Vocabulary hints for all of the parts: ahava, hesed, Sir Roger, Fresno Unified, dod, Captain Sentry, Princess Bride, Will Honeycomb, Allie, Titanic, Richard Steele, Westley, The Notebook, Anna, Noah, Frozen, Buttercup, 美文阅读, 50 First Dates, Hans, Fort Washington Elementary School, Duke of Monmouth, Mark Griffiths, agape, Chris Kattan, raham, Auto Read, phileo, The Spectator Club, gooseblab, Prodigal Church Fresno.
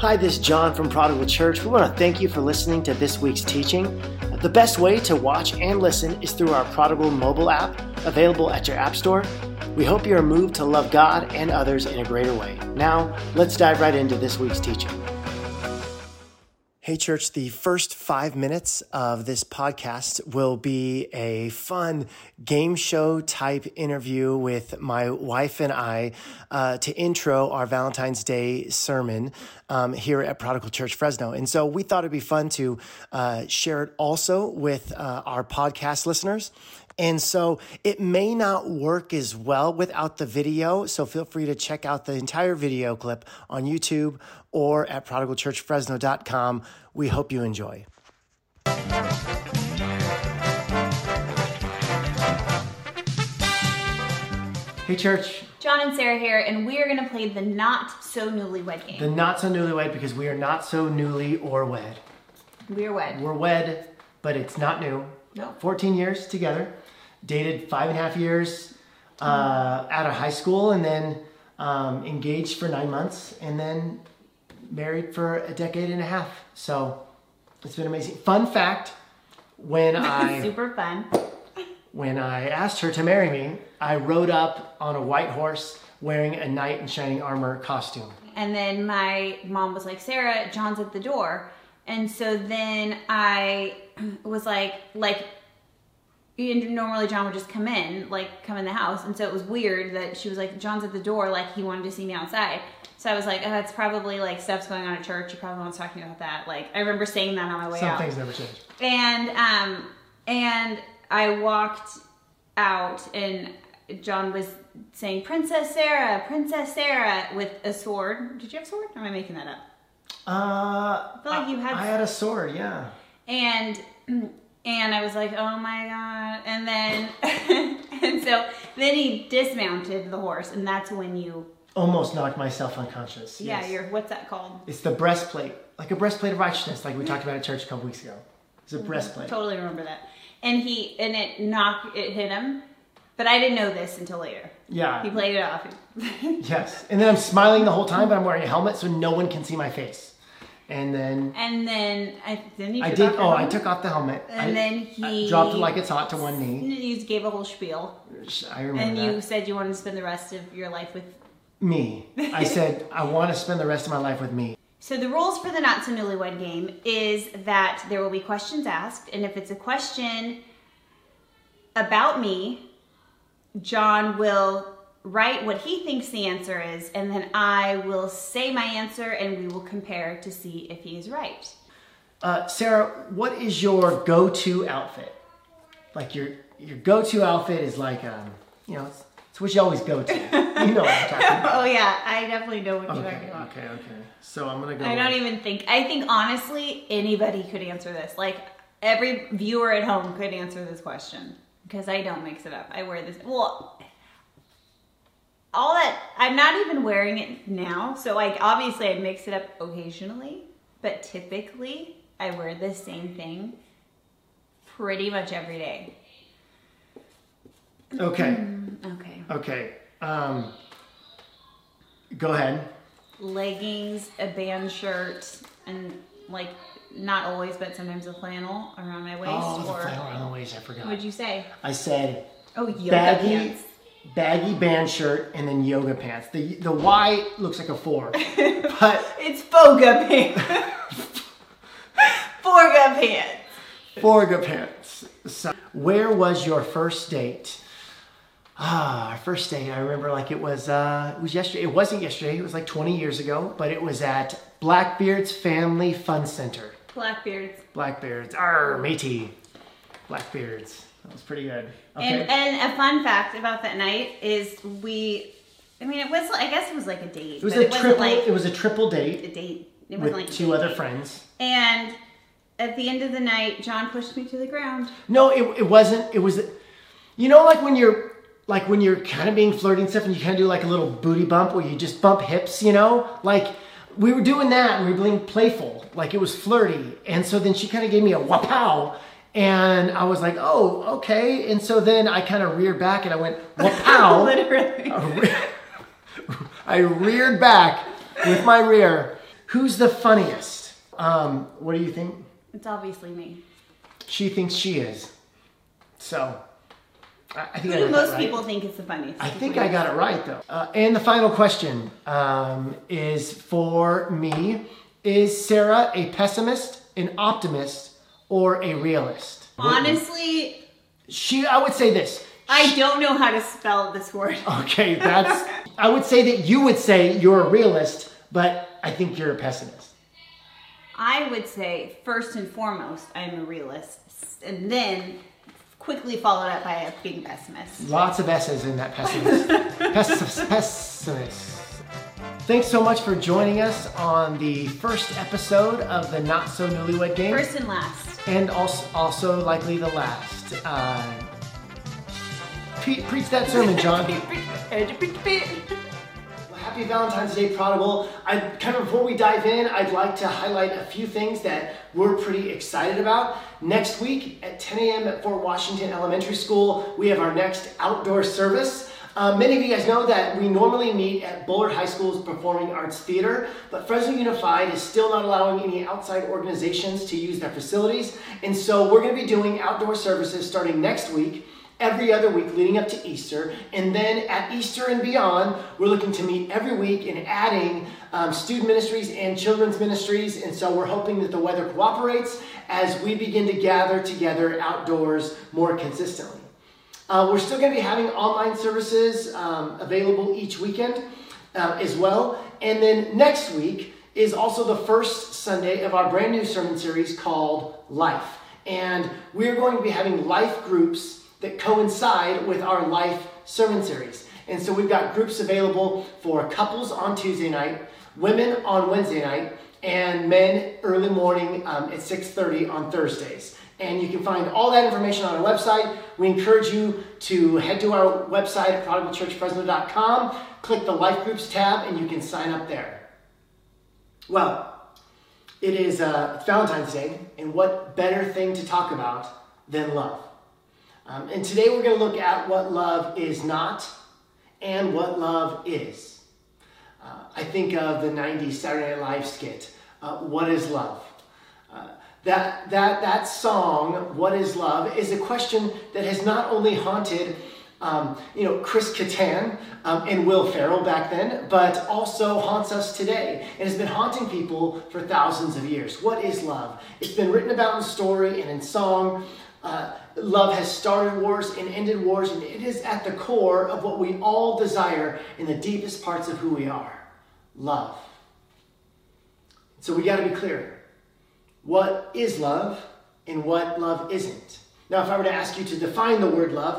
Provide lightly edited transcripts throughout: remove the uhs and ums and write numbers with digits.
Hi, this is John from Prodigal Church. We want to thank you for listening to this week's teaching. The best way to watch and listen is through our Prodigal mobile app, available at your app store. We hope you are moved to love God and others in a greater way. Now, let's dive right into this week's teaching. Hey, church, the first 5 minutes of this podcast will be a fun game show type interview with my wife and I to intro our Valentine's Day sermon here at Prodigal Church Fresno. And so we thought it'd be fun to share it also with our podcast listeners. And so it may not work as well without the video, so feel free to check out the entire video clip on YouTube or at prodigalchurchfresno.com. We hope you enjoy. Hey, church. John and Sarah here, and we are going to play the Not So Newlywed game. The Not So Newlywed, because we are not so newly or wed. We are wed. We're wed, but it's not new. No. 14 years together, dated 5.5 years out of high school, and then engaged for 9 months, and then married for 10.5 years. So it's been amazing. Fun fact, when I... Super fun. When I asked her to marry me, I rode up on a white horse wearing a knight in shining armor costume. And then my mom was like, Sarah, John's at the door. And so then I was like, normally John would just come in the house. And so it was weird that she was like, John's at the door, like he wanted to see me outside. So I was like, oh, that's probably like stuff's going on at church. You probably wants to talk to me about that. Like I remember saying that on my way out. Some things never change. And I walked out and John was saying, Princess Sarah with a sword. Did you have a sword? Or am I making that up? I feel like you had. I had a sword, yeah. And I was like, oh my God. And then, and so then he dismounted the horse, and that's when you almost knocked myself unconscious. Yeah, yes. You're. What's that called? It's the breastplate, like a breastplate of righteousness, like we talked about at church a couple weeks ago. It's a breastplate. Totally remember that. And it hit him. But I didn't know this until later. Yeah. He played it off. Yes. And then I'm smiling the whole time, but I'm wearing a helmet so no one can see my face. I took off the helmet. And then he... I dropped it like it's hot to one knee. You gave a whole spiel. I remember and that. And you said you wanted to spend the rest of your life with... Me. I said, I want to spend the rest of my life with me. So the rules for the Not So Newlywed game is that there will be questions asked. And if it's a question about me... John will write what he thinks the answer is, and then I will say my answer, and we will compare to see if he is right. Sarah, what is your go-to outfit? Like your go-to outfit is like, it's what you always go to. You know what I'm talking about. Oh yeah, I definitely know what you're talking about. Okay. So I'm gonna go. I think honestly anybody could answer this. Like every viewer at home could answer this question. Because I don't mix it up. I wear this. Well, all that. I'm not even wearing it now. So, obviously I mix it up occasionally. But typically, I wear the same thing pretty much every day. Okay. Okay. Go ahead. Leggings, a band shirt, and, not always, but sometimes a flannel around my waist. Oh, the flannel around the waist, I forgot. What'd you say? I said yoga pants. Baggy band shirt and then yoga pants. The Y looks like a 4, but... It's Foga pants. Forga pants. So, where was your first date? Our first date, I remember it was yesterday. It wasn't yesterday, it was 20 years ago, but it was at Blackbeard's Family Fun Center. Blackbeard's. Arr, matey. Blackbeard's. That was pretty good. Okay. And a fun fact about that night is it was a date. It was a triple date. A date. It wasn't with two other friends. And at the end of the night, John pushed me to the ground. No, it wasn't. It was, when you're kind of being flirty and stuff and you kind of do a little booty bump where you just bump hips, we were doing that, and we were being playful, it was flirty. And so then she kind of gave me a wapow, and I was like, oh, okay. And so then I kind of reared back, and I went, wapow. Literally. I reared back with my rear, Who's the funniest? What do you think? It's obviously me. She thinks she is. So, I think Who do most people think is the funniest? I think I got it right, though. And the final question is for me. Is Sarah a pessimist, an optimist, or a realist? Honestly... I would say this. I don't know how to spell this word. Okay, that's... I would say that you would say you're a realist, but I think you're a pessimist. I would say, first and foremost, I'm a realist. And then... quickly followed up by a big pessimist. Lots of S's in that pessimist. Pessimist. Thanks so much for joining us on the first episode of the Not So Newlywed Game. First and last. And also likely the last. Preach that sermon, John. Happy Valentine's Day, Prodigal. Before we dive in, I'd like to highlight a few things that we're pretty excited about. Next week at 10 a.m. at Fort Washington Elementary School, we have our next outdoor service. Many of you guys know that we normally meet at Bullard High School's Performing Arts Theater, but Fresno Unified is still not allowing any outside organizations to use their facilities, and so we're going to be doing outdoor services starting next week, every other week leading up to Easter, and then at Easter and beyond, we're looking to meet every week and adding student ministries and children's ministries, and so we're hoping that the weather cooperates as we begin to gather together outdoors more consistently. We're still going to be having online services available each weekend as well, and then next week is also the first Sunday of our brand new sermon series called Life, and we're going to be having life groups that coincide with our Life sermon series. And so we've got groups available for couples on Tuesday night, women on Wednesday night, and men early morning at 6:30 on Thursdays. And you can find all that information on our website. We encourage you to head to our website at prodigalchurchfresno.com, click the Life Groups tab, and you can sign up there. Well, it is Valentine's Day, and what better thing to talk about than love? And today we're going to look at what love is not and what love is. I think of the 90s Saturday Night Live skit, What is Love? That song, What is Love, is a question that has not only haunted Chris Kattan and Will Ferrell back then, but also haunts us today and has been haunting people for thousands of years. What is love? It's been written about in story and in song. Love has started wars and ended wars, and it is at the core of what we all desire in the deepest parts of who we are. Love. So we got to be clear. What is love and what love isn't? Now, if I were to ask you to define the word love,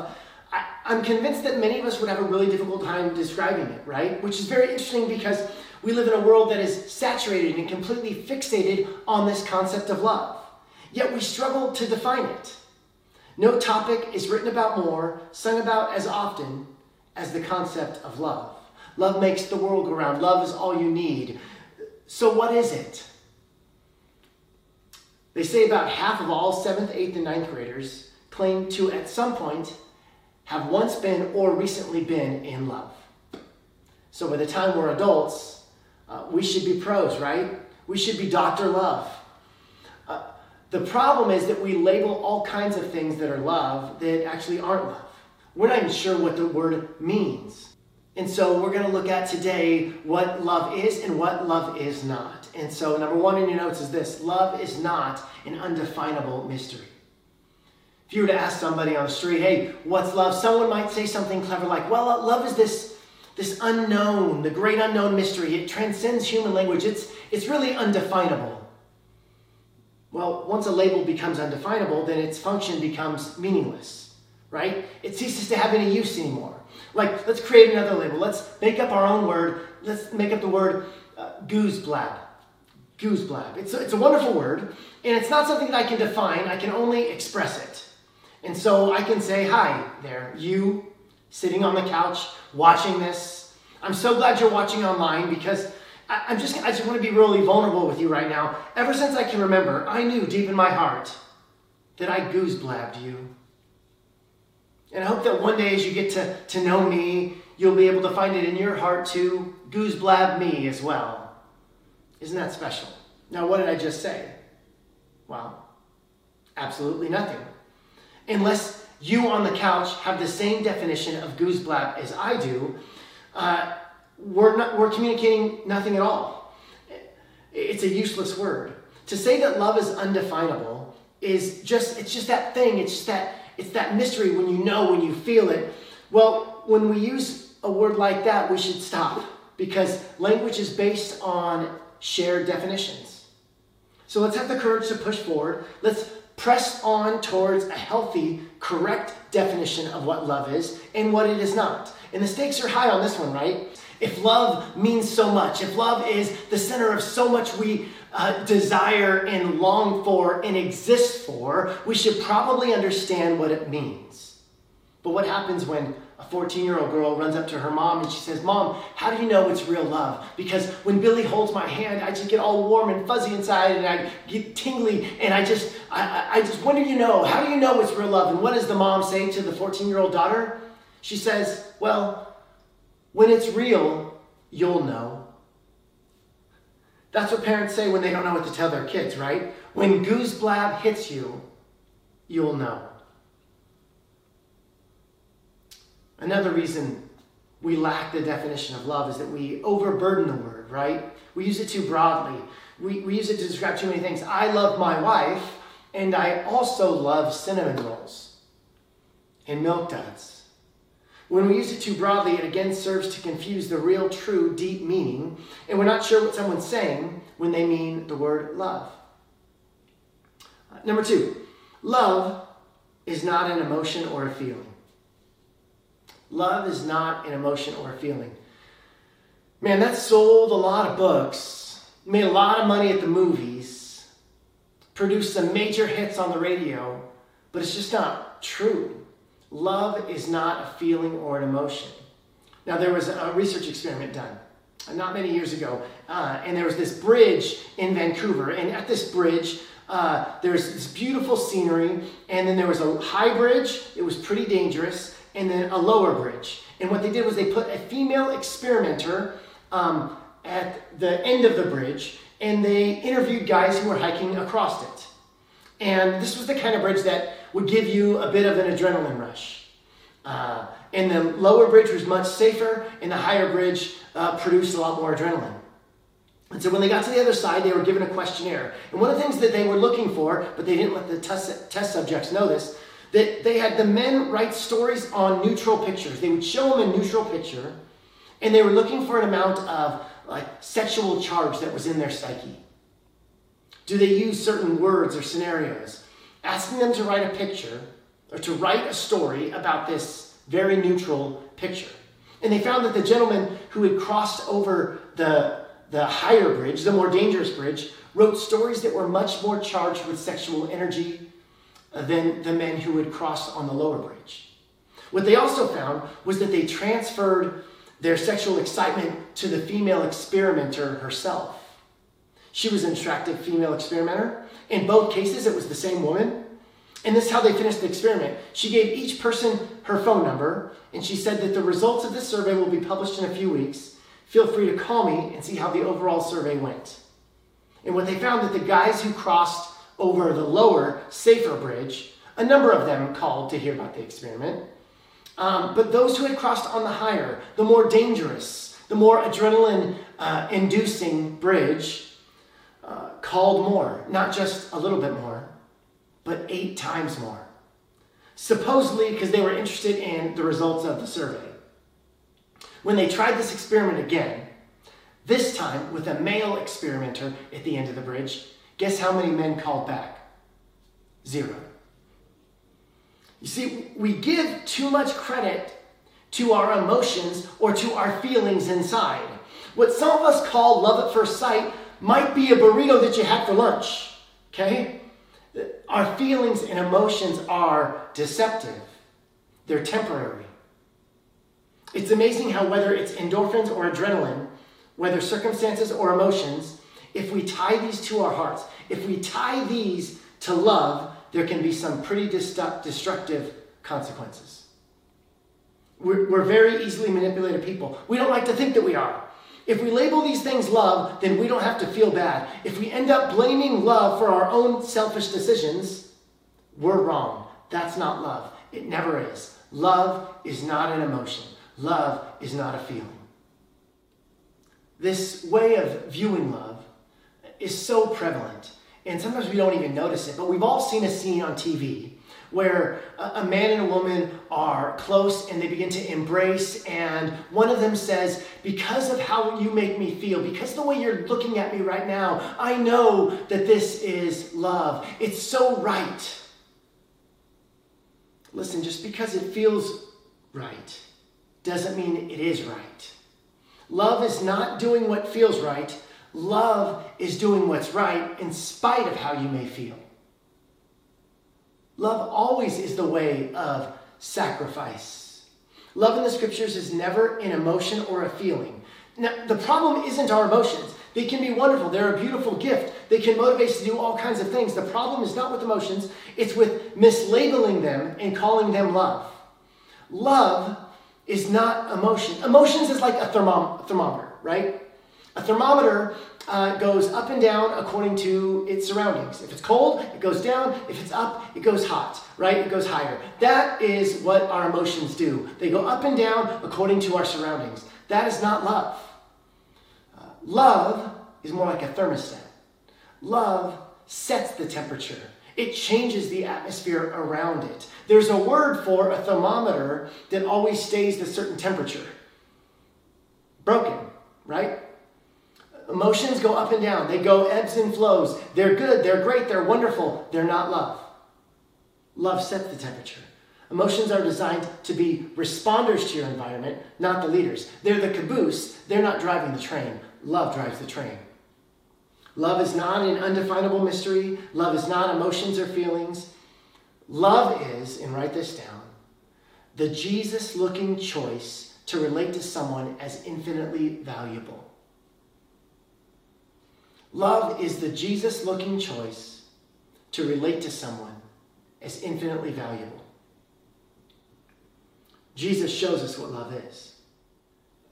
I'm convinced that many of us would have a really difficult time describing it, right? Which is very interesting because we live in a world that is saturated and completely fixated on this concept of love. Yet we struggle to define it. No topic is written about more, sung about as often as the concept of love. Love makes the world go round. Love is all you need. So what is it? They say about half of all 7th, 8th, and 9th graders claim to at some point have once been or recently been in love. So by the time we're adults, we should be pros, right? We should be Dr. Love. The problem is that we label all kinds of things that are love that actually aren't love. We're not even sure what the word means. And so we're going to look at today what love is and what love is not. And so number one in your notes is this: love is not an undefinable mystery. If you were to ask somebody on the street, hey, what's love? Someone might say something clever like, well, love is this unknown, the great unknown mystery. It transcends human language. It's really undefinable. Well, once a label becomes undefinable, then its function becomes meaningless, right? It ceases to have any use anymore. Like, let's create another label. Let's make up our own word. Let's make up the word gooseblab. Gooseblab. It's a wonderful word, and it's not something that I can define. I can only express it. And so I can say, hi there, you sitting on the couch watching this. I'm so glad you're watching online because... I just want to be really vulnerable with you right now. Ever since I can remember, I knew deep in my heart that I gooseblabbed you. And I hope that one day as you get to know me, you'll be able to find it in your heart to gooseblab me as well. Isn't that special? Now, what did I just say? Well, absolutely nothing. Unless you on the couch have the same definition of gooseblab as I do, we're communicating nothing at all. It's a useless word. To say that love is undefinable is just that thing. It's that mystery when you know, when you feel it. Well, when we use a word like that, we should stop, because language is based on shared definitions. So let's have the courage to push forward. Let's press on towards a healthy, correct definition of what love is and what it is not. And the stakes are high on this one, right? If love means so much, if love is the center of so much we desire and long for and exist for, we should probably understand what it means. But what happens when a 14-year-old girl runs up to her mom and she says, "Mom, how do you know it's real love? Because when Billy holds my hand, I just get all warm and fuzzy inside and I get tingly and I just, when do you know? How do you know it's real love?" And what does the mom say to the 14-year-old daughter? She says, "Well, when it's real, you'll know." That's what parents say when they don't know what to tell their kids, right? When gooseblab hits you, you'll know. Another reason we lack the definition of love is that we overburden the word, right? We use it too broadly. We use it to describe too many things. I love my wife, and I also love cinnamon rolls and milk duds. When we use it too broadly, it again serves to confuse the real, true, deep meaning, and we're not sure what someone's saying when they mean the word love. Number two, love is not an emotion or a feeling. Love is not an emotion or a feeling. Man, that sold a lot of books, made a lot of money at the movies, produced some major hits on the radio, but it's just not true. Love is not a feeling or an emotion. Now, there was a research experiment done not many years ago, and there was this bridge in Vancouver, and at this bridge, there's this beautiful scenery, and then there was a high bridge, it was pretty dangerous, and then a lower bridge. And what they did was they put a female experimenter at the end of the bridge, and they interviewed guys who were hiking across it. And this was the kind of bridge that would give you a bit of an adrenaline rush. And the lower bridge was much safer, and the higher bridge produced a lot more adrenaline. And so when they got to the other side, they were given a questionnaire. And one of the things that they were looking for, but they didn't let the test subjects know this, that they had the men write stories on neutral pictures. They would show them a neutral picture, and they were looking for an amount of sexual charge that was in their psyche. Do they use certain words or scenarios? Asking them to write a picture, or to write a story about this very neutral picture. And they found that the gentleman who had crossed over the higher bridge, the more dangerous bridge, wrote stories that were much more charged with sexual energy than the men who would cross on the lower bridge. What they also found was that they transferred their sexual excitement to the female experimenter herself. She was an attractive female experimenter. In both cases, it was the same woman. And this is how they finished the experiment. She gave each person her phone number, and she said that the results of this survey will be published in a few weeks. Feel free to call me and see how the overall survey went. And what they found that the guys who crossed over the lower, safer bridge, a number of them called to hear about the experiment. But those who had crossed on the higher, the more dangerous, the more adrenaline-inducing bridge, called more. Not just a little bit more, but 8 times more. Supposedly because they were interested in the results of the survey. When they tried this experiment again, this time with a male experimenter at the end of the bridge, guess how many men called back? 0. You see, we give too much credit to our emotions or to our feelings inside. What some of us call love at first sight might be a burrito that you had for lunch, okay? Our feelings and emotions are deceptive. They're temporary. It's amazing how whether it's endorphins or adrenaline, whether circumstances or emotions, if we tie these to our hearts, if we tie these to love, there can be some pretty destructive consequences. We're very easily manipulated people. We don't like to think that we are. If we label these things love, then we don't have to feel bad. If we end up blaming love for our own selfish decisions, we're wrong. That's not love. It never is. Love is not an emotion. Love is not a feeling. This way of viewing love is so prevalent, and sometimes we don't even notice it, but we've all seen a scene on TV where a man and a woman are close and they begin to embrace, and one of them says, because of how you make me feel, because the way you're looking at me right now, I know that this is love. It's so right. Listen, just because it feels right doesn't mean it is right. Love is not doing what feels right. Love is doing what's right in spite of how you may feel. Love always is the way of sacrifice. Love in the scriptures is never an emotion or a feeling. Now, the problem isn't our emotions. They can be wonderful. They're a beautiful gift. They can motivate us to do all kinds of things. The problem is not with emotions. It's with mislabeling them and calling them love. Love is not emotion. Emotions is like a thermometer, right? A thermometer goes up and down according to its surroundings. If it's cold, it goes down. If it's up, it goes hot, right? It goes higher. That is what our emotions do. They go up and down according to our surroundings. That is not love. Love is more like a thermostat. Love sets the temperature. It changes the atmosphere around it. There's a word for a thermometer that always stays a certain temperature. Broken, right? Emotions go up and down. They go ebbs and flows. They're good. They're great. They're wonderful. They're not love. Love sets the temperature. Emotions are designed to be responders to your environment, not the leaders. They're the caboose. They're not driving the train. Love drives the train. Love is not an undefinable mystery. Love is not emotions or feelings. Love is, and write this down, the Jesus-looking choice to relate to someone as infinitely valuable. Love is the Jesus-looking choice to relate to someone as infinitely valuable. Jesus shows us what love is.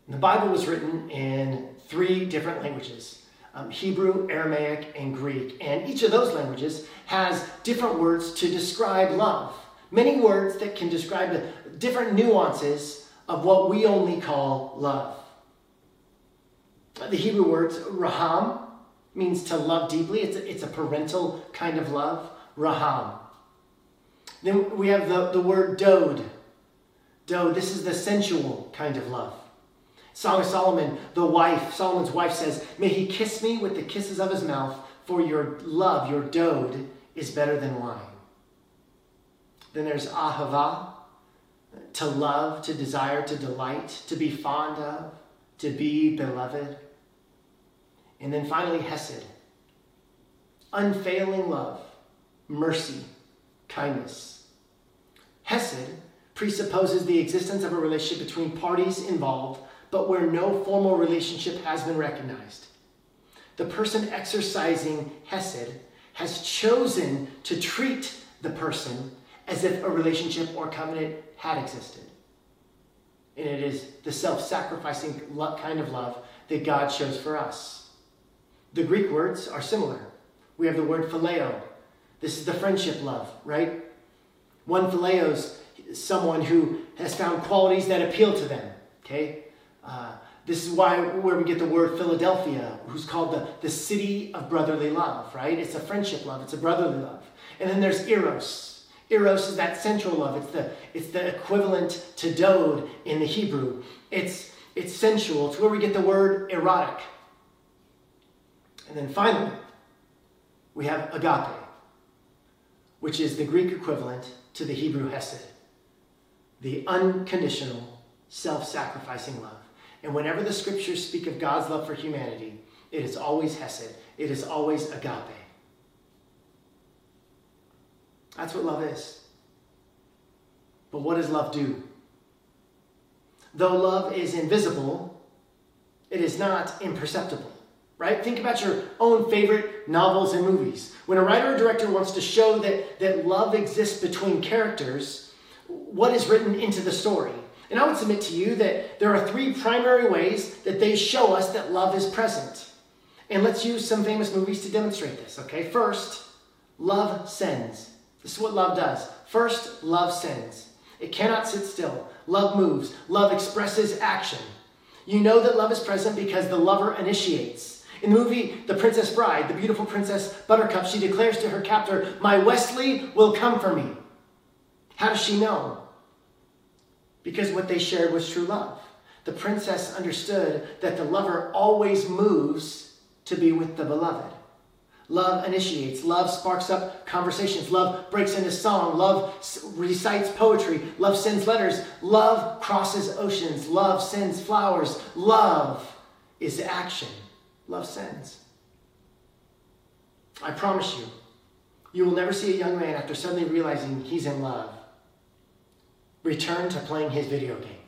The Bible was written in 3 different languages, Hebrew, Aramaic, and Greek. And each of those languages has different words to describe love. Many words that can describe the different nuances of what we only call love. The Hebrew words, raham, means to love deeply. It's a parental kind of love, raham. Then we have the word dod. Dod, this is the sensual kind of love. Song of Solomon, Solomon's wife says, may he kiss me with the kisses of his mouth, for your love, your dod, is better than wine. Then there's ahava, to love, to desire, to delight, to be fond of, to be beloved. And then finally, hesed, unfailing love, mercy, kindness. Hesed presupposes the existence of a relationship between parties involved, but where no formal relationship has been recognized. The person exercising hesed has chosen to treat the person as if a relationship or covenant had existed. And it is the self-sacrificing kind of love that God shows for us. The Greek words are similar. We have the word phileo. This is the friendship love, right? One phileos is someone who has found qualities that appeal to them, okay? This is where we get the word Philadelphia, who's called the city of brotherly love, right? It's a friendship love. It's a brotherly love. And then there's eros. Eros is that central love. It's the equivalent to dod in the Hebrew. It's sensual. It's where we get the word erotic. And then finally, we have agape, which is the Greek equivalent to the Hebrew hesed, the unconditional, self-sacrificing love. And whenever the scriptures speak of God's love for humanity, it is always hesed. It is always agape. That's what love is. But what does love do? Though love is invisible, it is not imperceptible. Right? Think about your own favorite novels and movies. When a writer or director wants to show that love exists between characters, what is written into the story? And I would submit to you that there are three primary ways that they show us that love is present. And let's use some famous movies to demonstrate this, okay? First, love sends. This is what love does. First, love sends. It cannot sit still. Love moves. Love expresses action. You know that love is present because the lover initiates. In the movie The Princess Bride, the beautiful Princess Buttercup, she declares to her captor, "My Westley will come for me." How does she know? Because what they shared was true love. The princess understood that the lover always moves to be with the beloved. Love initiates. Love sparks up conversations. Love breaks into song. Love recites poetry. Love sends letters. Love crosses oceans. Love sends flowers. Love is action. Love sends. I promise you, you will never see a young man after suddenly realizing he's in love return to playing his video game.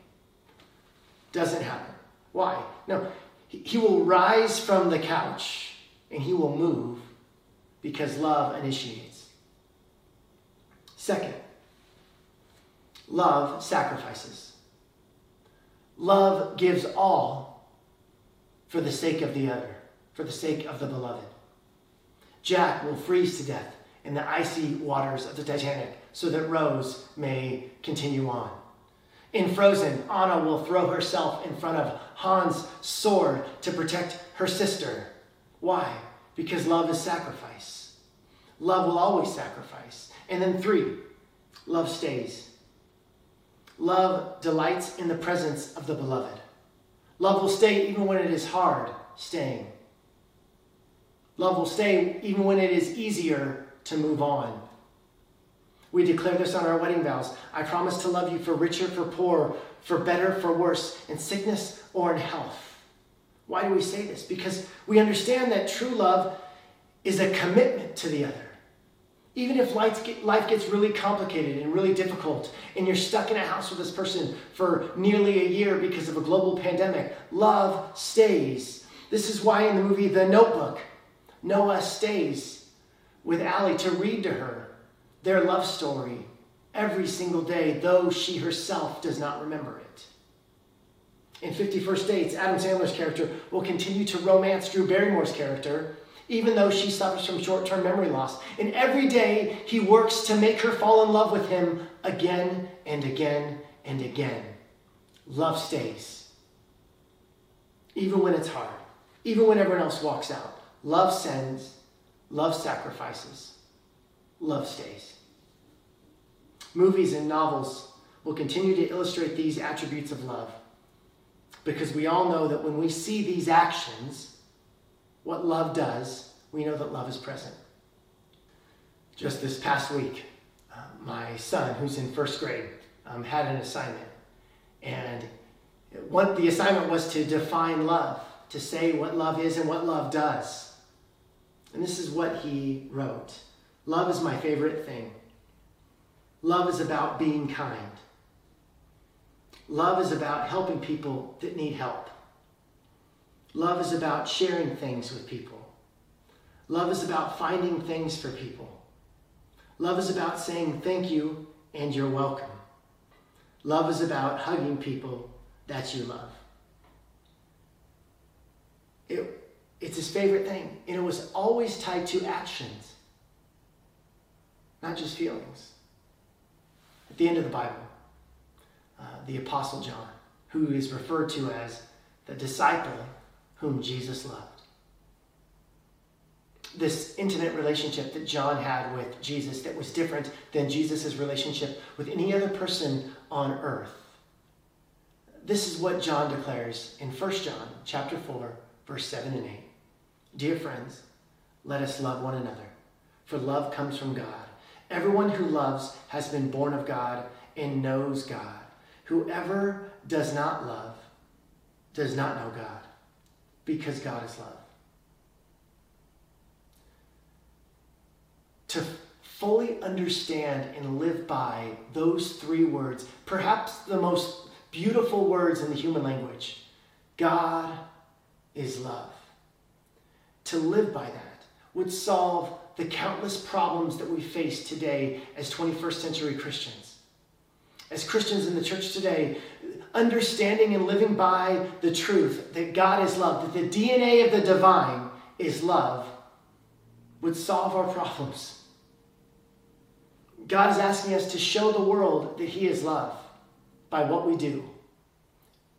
Doesn't happen. Why? No, he will rise from the couch and he will move because love initiates. Second, love sacrifices. Love gives all for the sake of the other, for the sake of the beloved. Jack will freeze to death in the icy waters of the Titanic so that Rose may continue on. In Frozen, Anna will throw herself in front of Hans' sword to protect her sister. Why? Because love is sacrifice. Love will always sacrifice. And then three, love stays. Love delights in the presence of the beloved. Love will stay even when it is hard staying. Love will stay even when it is easier to move on. We declare this on our wedding vows. I promise to love you for richer, for poorer, for better, for worse, in sickness or in health. Why do we say this? Because we understand that true love is a commitment to the other. Even if life gets really complicated and really difficult, and you're stuck in a house with this person for nearly a year because of a global pandemic, love stays. This is why in the movie The Notebook, Noah stays with Allie to read to her their love story every single day, though she herself does not remember it. In 50 First Dates, Adam Sandler's character will continue to romance Drew Barrymore's character, even though she suffers from short-term memory loss. And every day, he works to make her fall in love with him again and again and again. Love stays. Even when it's hard. Even when everyone else walks out. Love sends. Love sacrifices. Love stays. Movies and novels will continue to illustrate these attributes of love because we all know that when we see these actions, what love does, we know that love is present. Just this past week, my son, who's in first grade, had an assignment. And the assignment was to define love, to say what love is and what love does. And this is what he wrote. Love is my favorite thing. Love is about being kind. Love is about helping people that need help. Love is about sharing things with people. Love is about finding things for people. Love is about saying thank you and you're welcome. Love is about hugging people that you love. It's his favorite thing, and it was always tied to actions. Not just feelings. At the end of the Bible, the Apostle John, who is referred to as the disciple whom Jesus loved. This intimate relationship that John had with Jesus that was different than Jesus' relationship with any other person on earth. This is what John declares in 1 John chapter 4, verse 7 and 8. Dear friends, let us love one another, for love comes from God. Everyone who loves has been born of God and knows God. Whoever does not love does not know God, because God is love. To fully understand and live by those three words, perhaps the most beautiful words in the human language, God is love. To live by that would solve the countless problems that we face today as 21st century Christians. As Christians in the church today, understanding and living by the truth that God is love, that the DNA of the divine is love, would solve our problems. God is asking us to show the world that He is love by what we do.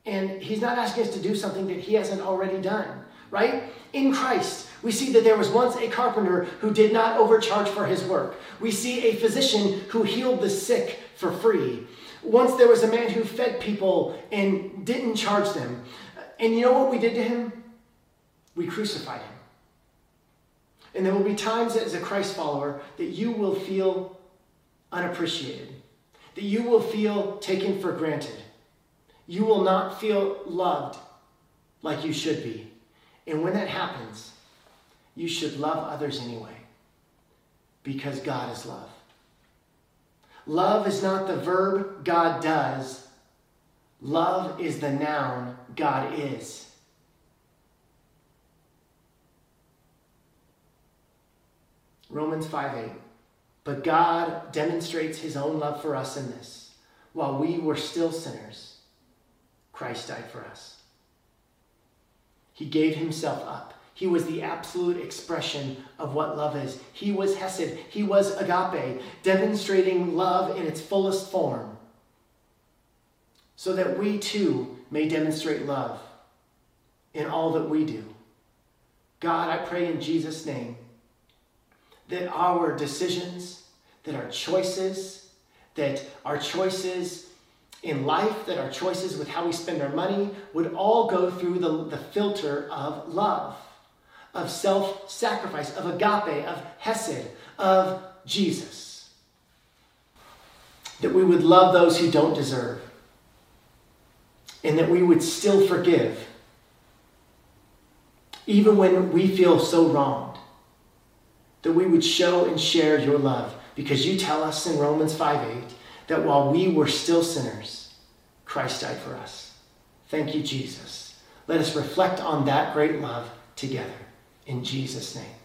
And He's not asking us to do something that He hasn't already done, right? In Christ, we see that there was once a carpenter who did not overcharge for his work. We see a physician who healed the sick for free. Once there was a man who fed people and didn't charge them. And you know what we did to him? We crucified him. And there will be times as a Christ follower that you will feel unappreciated, that you will feel taken for granted. You will not feel loved like you should be. And when that happens, you should love others anyway, because God is love. Love is not the verb God does. Love is the noun God is. Romans 5:8. But God demonstrates His own love for us in this: while we were still sinners, Christ died for us. He gave Himself up. He was the absolute expression of what love is. He was Hesed. He was agape, demonstrating love in its fullest form, so that we too may demonstrate love in all that we do. God, I pray in Jesus' name that our decisions, that our choices in life, that our choices with how we spend our money would all go through the filter of love, of self-sacrifice, of agape, of hesed, of Jesus. That we would love those who don't deserve, and that we would still forgive, even when we feel so wronged, that we would show and share your love, because you tell us in Romans 5:8 that while we were still sinners, Christ died for us. Thank you, Jesus. Let us reflect on that great love together. In Jesus' name.